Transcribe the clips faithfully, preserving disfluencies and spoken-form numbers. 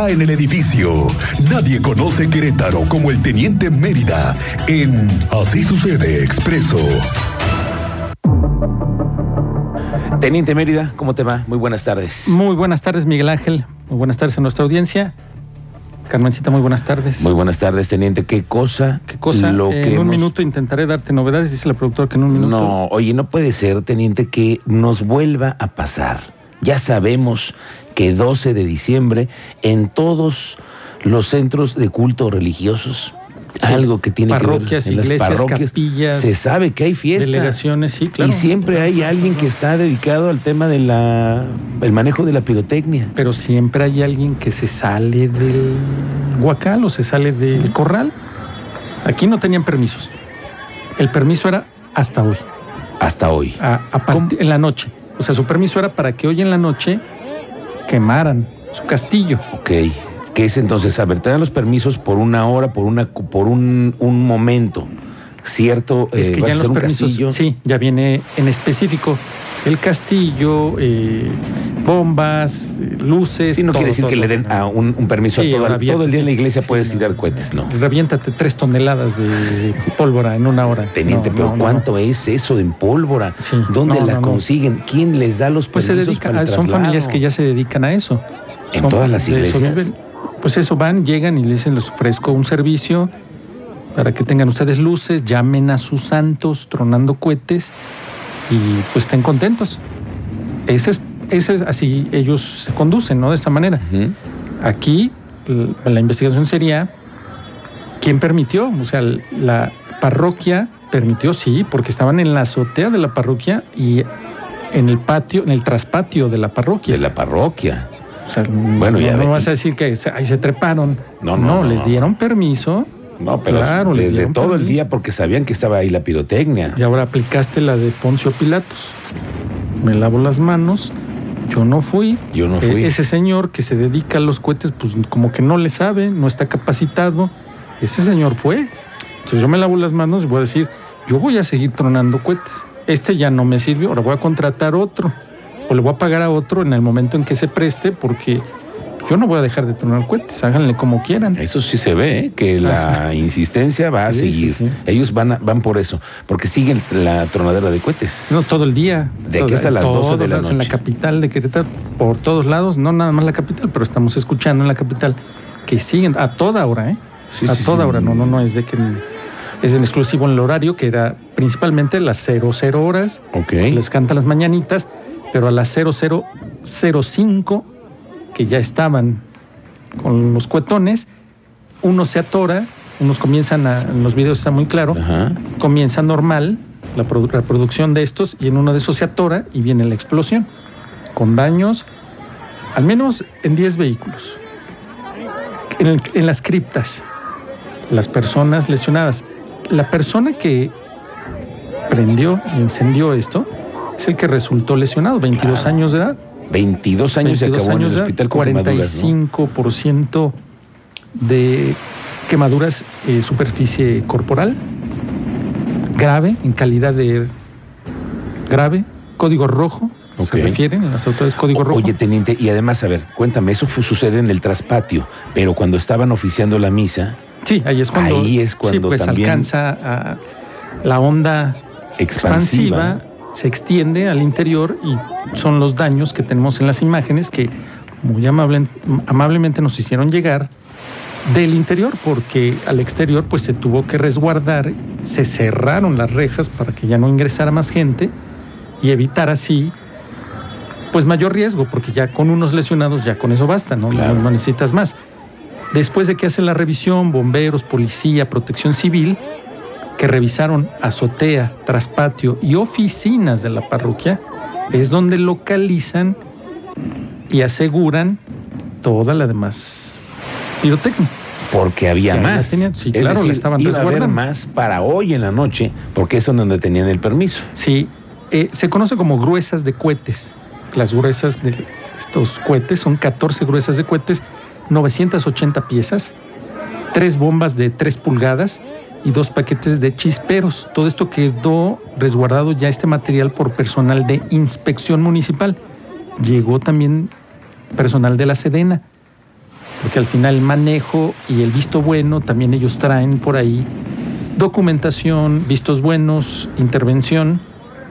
está en el edificio. Nadie conoce Querétaro como el Teniente Mérida en Así Sucede Expreso. Teniente Mérida, ¿cómo te va? Muy buenas tardes. Muy buenas tardes, Miguel Ángel. Muy buenas tardes a nuestra audiencia. Carmencita, muy buenas tardes. Muy buenas tardes, Teniente. ¿Qué cosa? ¿Qué cosa? Lo eh, que en un hemos... minuto intentaré darte novedades, dice la productora que en un minuto... No, oye, no puede ser, Teniente, que nos vuelva a pasar. Ya sabemos que doce de diciembre en todos los centros de culto religiosos... Sí, algo que tiene que ver con las iglesias, capillas, se sabe que hay fiestas, delegaciones, sí, claro. Y siempre hay alguien que está dedicado al tema de la el manejo de la pirotecnia. Pero siempre hay alguien que se sale del huacal o se sale del corral. Aquí no tenían permisos. El permiso era hasta hoy. Hasta hoy. A, a part- en la noche. O sea, su permiso era para que hoy en la noche quemaran su castillo. Ok. Que es entonces, a ver, te dan los permisos por una hora, por una, por un, un momento, ¿cierto? Es que eh, ya en los permisos, castillo. Sí, ya viene en específico el castillo, eh, bombas, luces. Sí, no todo, quiere decir todo, que todo, le den a un, un permiso, sí, a todo, a, todo el día en la iglesia, sí, puedes no, tirar cohetes, ¿no? Reviéntate tres toneladas de pólvora en una hora. Teniente, no, pero no, ¿cuánto no. es eso de pólvora? Sí, ¿Dónde no, la no, consiguen? No. ¿Quién les da los pues permisos? Pues se dedican, para el son familias que ya se dedican a eso. En son, todas las iglesias. Pues eso, van, llegan y les dicen, les ofrezco un servicio para que tengan ustedes luces, llamen a sus santos tronando cohetes y pues estén contentos. Ese es, ese es así ellos se conducen, ¿no? De esta manera. Uh-huh. Aquí la investigación sería ¿quién permitió? O sea, la parroquia permitió, sí, porque estaban en la azotea de la parroquia y en el patio, en el traspatio de la parroquia. De la parroquia. O sea, bueno, no, ya no vas a decir que ahí se treparon. No, no, no, no les dieron permiso. No, pero claro, desde todo permiso. El día porque sabían que estaba ahí la pirotecnia. Y ahora aplicaste la de Poncio Pilatos. Me lavo las manos. Yo no fui. Yo no fui. E- ese señor que se dedica a los cohetes, pues como que no le sabe, no está capacitado. Ese señor fue. Entonces yo me lavo las manos y voy a decir, yo voy a seguir tronando cohetes. Este ya no me sirvió, ahora voy a contratar otro. O le voy a pagar a otro en el momento en que se preste, porque yo no voy a dejar de tronar cohetes, háganle como quieran. Eso sí se ve, ¿eh? Que la insistencia va a sí, seguir. Sí, sí. Ellos van a, van por eso, porque siguen la tronadera de cohetes. No, todo el día. De todo, aquí hasta las doce de la noche. En la capital de Querétaro, por todos lados, no nada más la capital, pero estamos escuchando en la capital que siguen a toda hora, ¿eh? Sí, a sí, toda sí, hora, no, no, no, es de que... Es en exclusivo en el horario, que era principalmente las cero cero horas. Ok. Les cantan las mañanitas. Pero a las cero cero cero cinco, que ya estaban con los cuetones, uno se atora, unos comienzan a, en los videos está muy claro, ajá, comienza normal la, produ- la producción de estos y en uno de esos se atora y viene la explosión, con daños al menos en diez vehículos. En, el, en las criptas, las personas lesionadas. La persona que prendió y encendió esto... es el que resultó lesionado, veintidós claro. años de edad. veintidós años se acabó años en el hospital con quemaduras, cuarenta y cinco por ciento de quemaduras, eh, superficie corporal, grave, en calidad de grave, código rojo, okay. Se refieren las autoridades, código o, rojo. Oye, teniente, y además, a ver, cuéntame, eso fue, sucede en el traspatio, pero cuando estaban oficiando la misa... Sí, ahí es cuando, ahí es cuando sí, pues, también... alcanza a la onda expansiva... expansiva se extiende al interior y son los daños que tenemos en las imágenes que muy amable, amablemente nos hicieron llegar del interior, porque al exterior pues se tuvo que resguardar, se cerraron las rejas para que ya no ingresara más gente y evitar así pues mayor riesgo, porque ya con unos lesionados ya con eso basta, ¿no? Claro. No, no necesitas más. Después de que hacen la revisión, bomberos, policía, protección civil, que revisaron azotea, traspatio y oficinas de la parroquia, es donde localizan y aseguran toda la demás pirotecnia. Porque había que más. Tenían, sí, es claro, decir, la estaban iba resguardando. A haber más para hoy en la noche, porque es donde tenían el permiso. Sí, eh, se conoce como gruesas de cohetes. Las gruesas de estos cohetes son catorce gruesas de cohetes, novecientas ochenta piezas, tres bombas de tres pulgadas, y dos paquetes de chisperos. Todo esto quedó resguardado ya este material por personal de inspección municipal. Llegó también personal de la Sedena. porque al final el manejo y el visto bueno, también ellos traen por ahí documentación, vistos buenos, intervención,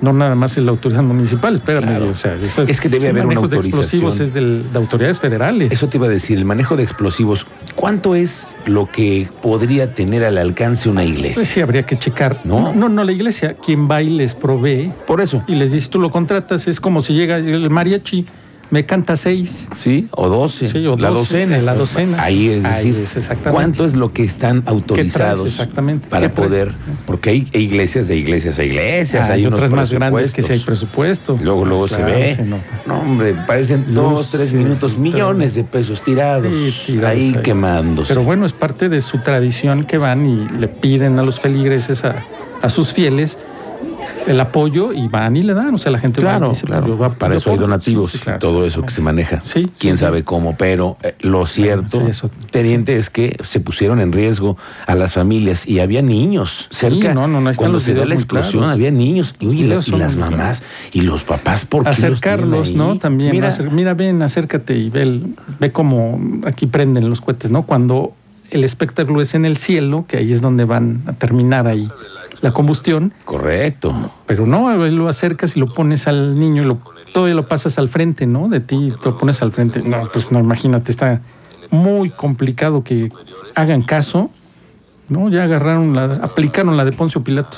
no nada más es la autoridad municipal, espérame, claro. o sea, eso, es que debe haber una autorización. El manejo de explosivos es del, de autoridades federales. Eso te iba a decir, el manejo de explosivos, ¿cuánto es lo que podría tener al alcance una iglesia? Pues sí, habría que checar. No, no, no, no la iglesia, quien va y les provee. Por eso. Y les dice, tú lo contratas, es como si llega el mariachi, me canta seis. Sí, o doce. Sí, o la docena, docena. La docena. Ahí es decir, ahí es exactamente. ¿Cuánto es lo que están autorizados exactamente? Para poder? Porque hay iglesias de iglesias a iglesias. Ah, hay, hay otras unos más grandes que si hay presupuesto. Luego, luego claro, se ve. Se nota. No, hombre, parecen dos, tres minutos, millones de pesos tirados, sí, tirados ahí, ahí quemándose. Pero bueno, es parte de su tradición que van y le piden a los feligreses, a, a sus fieles, el apoyo y van y le dan, o sea, la gente claro, va y se claro. va, para eso hay donativos, sí, sí, claro, todo eso que se maneja, sí, quién sí, sabe sí. cómo, pero eh, lo cierto, bueno, sí, eso, teniente, sí. es que se pusieron en riesgo a las familias y había niños cerca, sí, no, no, no, cuando se dio la explosión claros. había niños y, y, la, y las mamás y los papás, ¿por qué acercarlos, no? También, mira, acer, mira, ven, acércate y ve, ve cómo aquí prenden los cohetes, ¿no? Cuando el espectáculo es en el cielo, que ahí es donde van a terminar ahí la combustión. Correcto. Pero no, lo acercas y lo pones al niño y lo, todavía lo pasas al frente, ¿no? De ti, te lo pones al frente. No, pues no, imagínate, está muy complicado que hagan caso, ¿no? Ya agarraron la, aplicaron la de Poncio Pilato.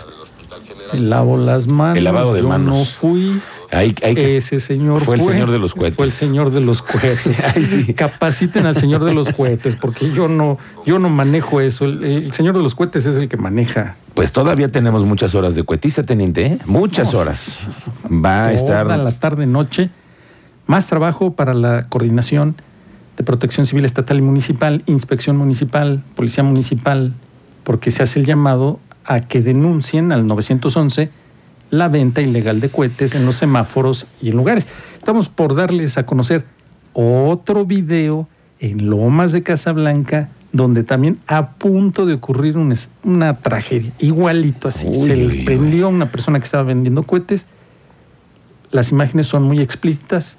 El lavo las manos. El lavado de yo manos. Yo no fui. Hay, hay que Ese señor fue el fue, señor de los cohetes. Fue el señor de los cohetes. Ay, sí. Capaciten al señor de los cohetes, porque yo no, yo no manejo eso. El, el señor de los cohetes es el que maneja. Pues todavía tenemos muchas horas de cohetiza, teniente, ¿eh? Muchas no, horas. Sí, sí, sí. Va a estar toda la tarde, noche. Más trabajo para la coordinación de protección civil estatal y municipal, inspección municipal, policía municipal, porque se hace el llamado a que denuncien al nueve once la venta ilegal de cohetes en los semáforos y en lugares. Estamos por darles a conocer otro video en Lomas de Casablanca, donde también a punto de ocurrir una, una tragedia, igualito así. Uy, se les prendió a una persona que estaba vendiendo cohetes. Las imágenes son muy explícitas.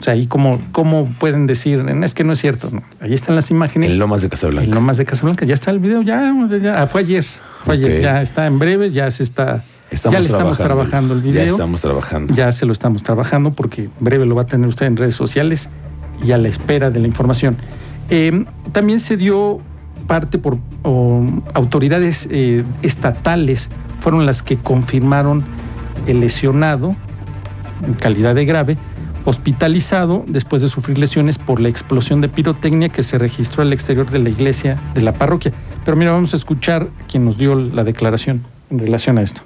O sea, ahí como, como pueden decir, es que no es cierto. No. Ahí están las imágenes. En Lomas de Casablanca. En Lomas de Casablanca. Ya está el video, ya, ya fue ayer. Fue okay. ayer, ya está en breve, ya se está... Estamos ya le estamos trabajando el video. Ya estamos trabajando. Ya se lo estamos trabajando porque breve lo va a tener usted en redes sociales y a la espera de la información. Eh, también se dio parte por oh, autoridades eh, estatales, fueron las que confirmaron el lesionado, en calidad de grave, hospitalizado después de sufrir lesiones por la explosión de pirotecnia que se registró al exterior de la iglesia de la parroquia. Pero mira, vamos a escuchar quien nos dio la declaración en relación a esto.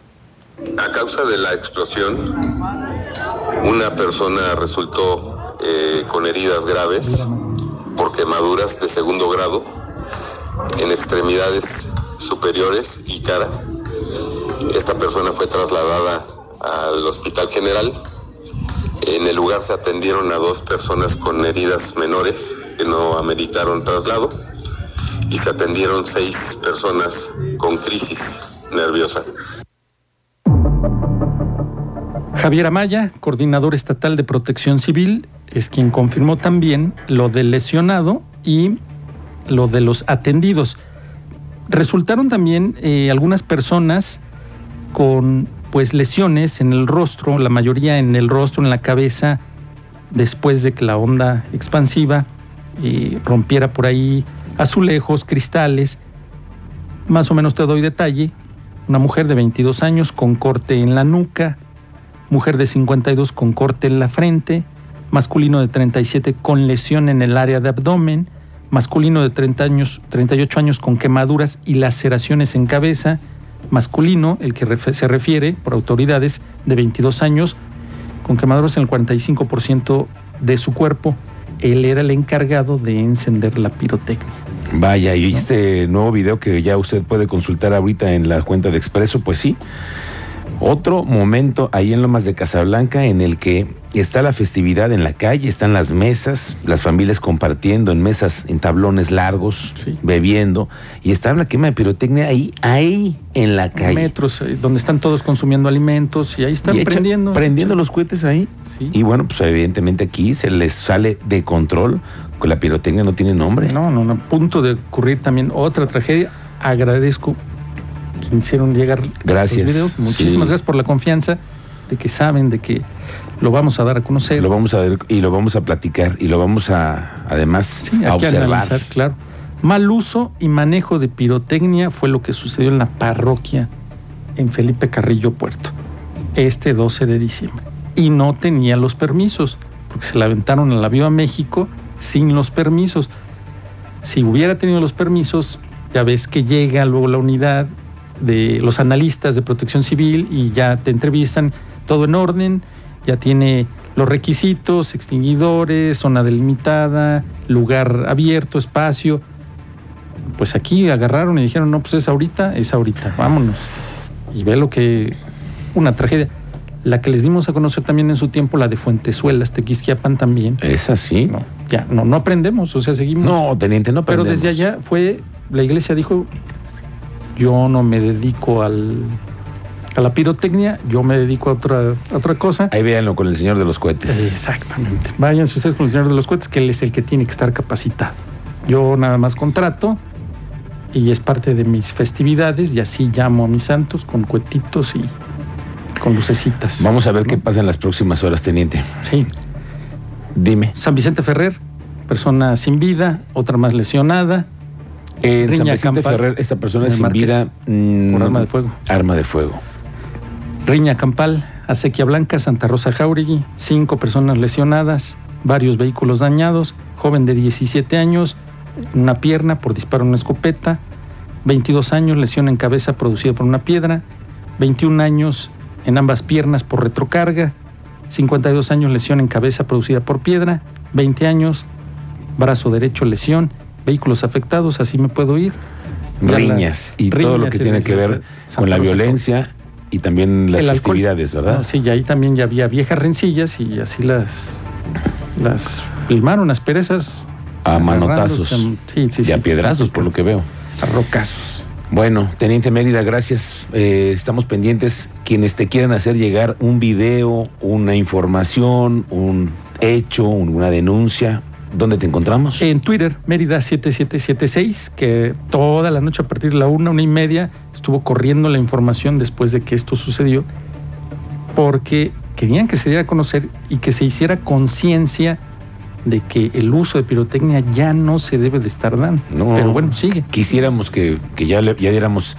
A causa de la explosión, una persona resultó eh, con heridas graves por quemaduras de segundo grado en extremidades superiores y cara. Esta persona fue trasladada al Hospital General. En el lugar se atendieron a dos personas con heridas menores que no ameritaron traslado y se atendieron seis personas con crisis nerviosa. Javier Amaya, coordinador estatal de Protección Civil, es quien confirmó también lo del lesionado y lo de los atendidos. Resultaron también eh, algunas personas con pues lesiones en el rostro, la mayoría en el rostro, en la cabeza, después de que la onda expansiva eh, rompiera por ahí azulejos, cristales. Más o menos te doy detalle. Una mujer de veintidós años con corte en la nuca, mujer de cincuenta y dos con corte en la frente, masculino de treinta y siete con lesión en el área de abdomen, masculino de treinta años, treinta y ocho años con quemaduras y laceraciones en cabeza, masculino, el que ref- se refiere por autoridades, de veintidós años, con quemaduras en el cuarenta y cinco por ciento de su cuerpo. Él era el encargado de encender la pirotecnia. Vaya, y este nuevo video que ya usted puede consultar ahorita en la cuenta de Expreso, pues sí. Otro momento ahí en Lomas de Casablanca en el que está la festividad en la calle, están las mesas, las familias compartiendo en mesas, en tablones largos, sí, bebiendo, y está la quema de pirotecnia ahí, ahí en la calle. Metros, donde están todos consumiendo alimentos y ahí están y prendiendo. Echa, prendiendo echa. los cohetes ahí. Sí. Y bueno, pues evidentemente aquí se les sale de control, con la pirotecnia no tiene nombre. No, no, no, a punto de ocurrir también otra tragedia. Agradezco que hicieron llegar gracias, los videos. Muchísimas sí. gracias por la confianza de que saben, de que lo vamos a dar a conocer. Lo vamos a ver y lo vamos a platicar y lo vamos a, además, sí, a observar. Analizar, claro. Mal uso y manejo de pirotecnia fue lo que sucedió en la parroquia en Felipe Carrillo Puerto, este doce de diciembre. Y no tenía los permisos, porque se la aventaron a la Viva México sin los permisos. Si hubiera tenido los permisos, ya ves que llega luego la unidad de los analistas de protección civil y ya te entrevistan, todo en orden, ya tiene los requisitos, extinguidores, zona delimitada, lugar abierto, espacio. Pues aquí agarraron y dijeron, no, pues es ahorita, es ahorita, vámonos. Y ve lo que, una tragedia. La que les dimos a conocer también en su tiempo, la de Fuentesuelas, Tequisquiapan también. Es así. No, ya, no, no aprendemos, o sea, seguimos. No, teniente, no aprendemos. Pero desde allá fue, la iglesia dijo, yo no me dedico al... a la pirotecnia, yo me dedico a otra, a otra cosa. Ahí véanlo con el señor de los cohetes. Exactamente. Váyanse ustedes con el señor de los cohetes, que él es el que tiene que estar capacitado. Yo nada más contrato y es parte de mis festividades y así llamo a mis santos con cohetitos y con lucecitas. Vamos a ver, ¿no?, qué pasa en las próximas horas, teniente. Sí. Dime. San Vicente Ferrer, persona sin vida, otra más lesionada. En Riña San Vicente Campal, Ferrer, esta persona sin Marqués, vida. Mmm, por arma de fuego. Arma de fuego. Riña Campal, Acequia Blanca, Santa Rosa, Jauregui, cinco personas lesionadas, varios vehículos dañados, joven de diecisiete años, una pierna por disparo a una escopeta, veintidós años, lesión en cabeza producida por una piedra, veintiún años en ambas piernas por retrocarga, cincuenta y dos años, lesión en cabeza producida por piedra, veinte años, brazo derecho, lesión, vehículos afectados, así me puedo ir. Riñas la, y riñas, todo lo que tiene que ver con la violencia. Y también las festividades, ¿verdad? No, sí, y ahí también ya había viejas rencillas y así las las limaron, las perezas. A manotazos. A, sí, sí, y sí, a piedrazos, a por lo que veo. A rocazos. Bueno, teniente Mérida, gracias. Eh, estamos pendientes. Quienes te quieran hacer llegar un video, una información, un hecho, una denuncia, ¿dónde te encontramos? En Twitter, Mérida siete siete siete seis, que toda la noche a partir de la una, una y media, estuvo corriendo la información después de que esto sucedió, porque querían que se diera a conocer y que se hiciera conciencia de que el uso de pirotecnia ya no se debe de estar dando. No, pero bueno, sigue. Quisiéramos que, que ya, le, ya diéramos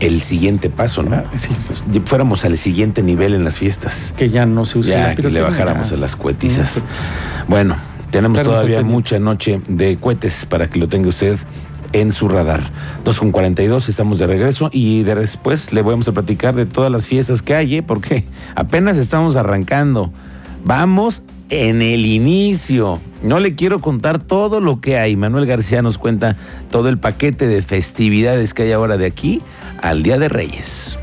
el siguiente paso, ¿no? Claro, sí, sí. Fuéramos al siguiente nivel en las fiestas. Que ya no se use ya, la pirotecnia. Ya, que le bajáramos a las cuetizas. No, pero... Bueno... Tenemos claro, todavía mucha noche de cohetes para que lo tenga usted en su radar. dos con cuarenta y dos, estamos de regreso y de después le vamos a platicar de todas las fiestas que hay, ¿eh? Porque apenas estamos arrancando. Vamos en el inicio. No le quiero contar todo lo que hay. Manuel García nos cuenta todo el paquete de festividades que hay ahora de aquí al Día de Reyes.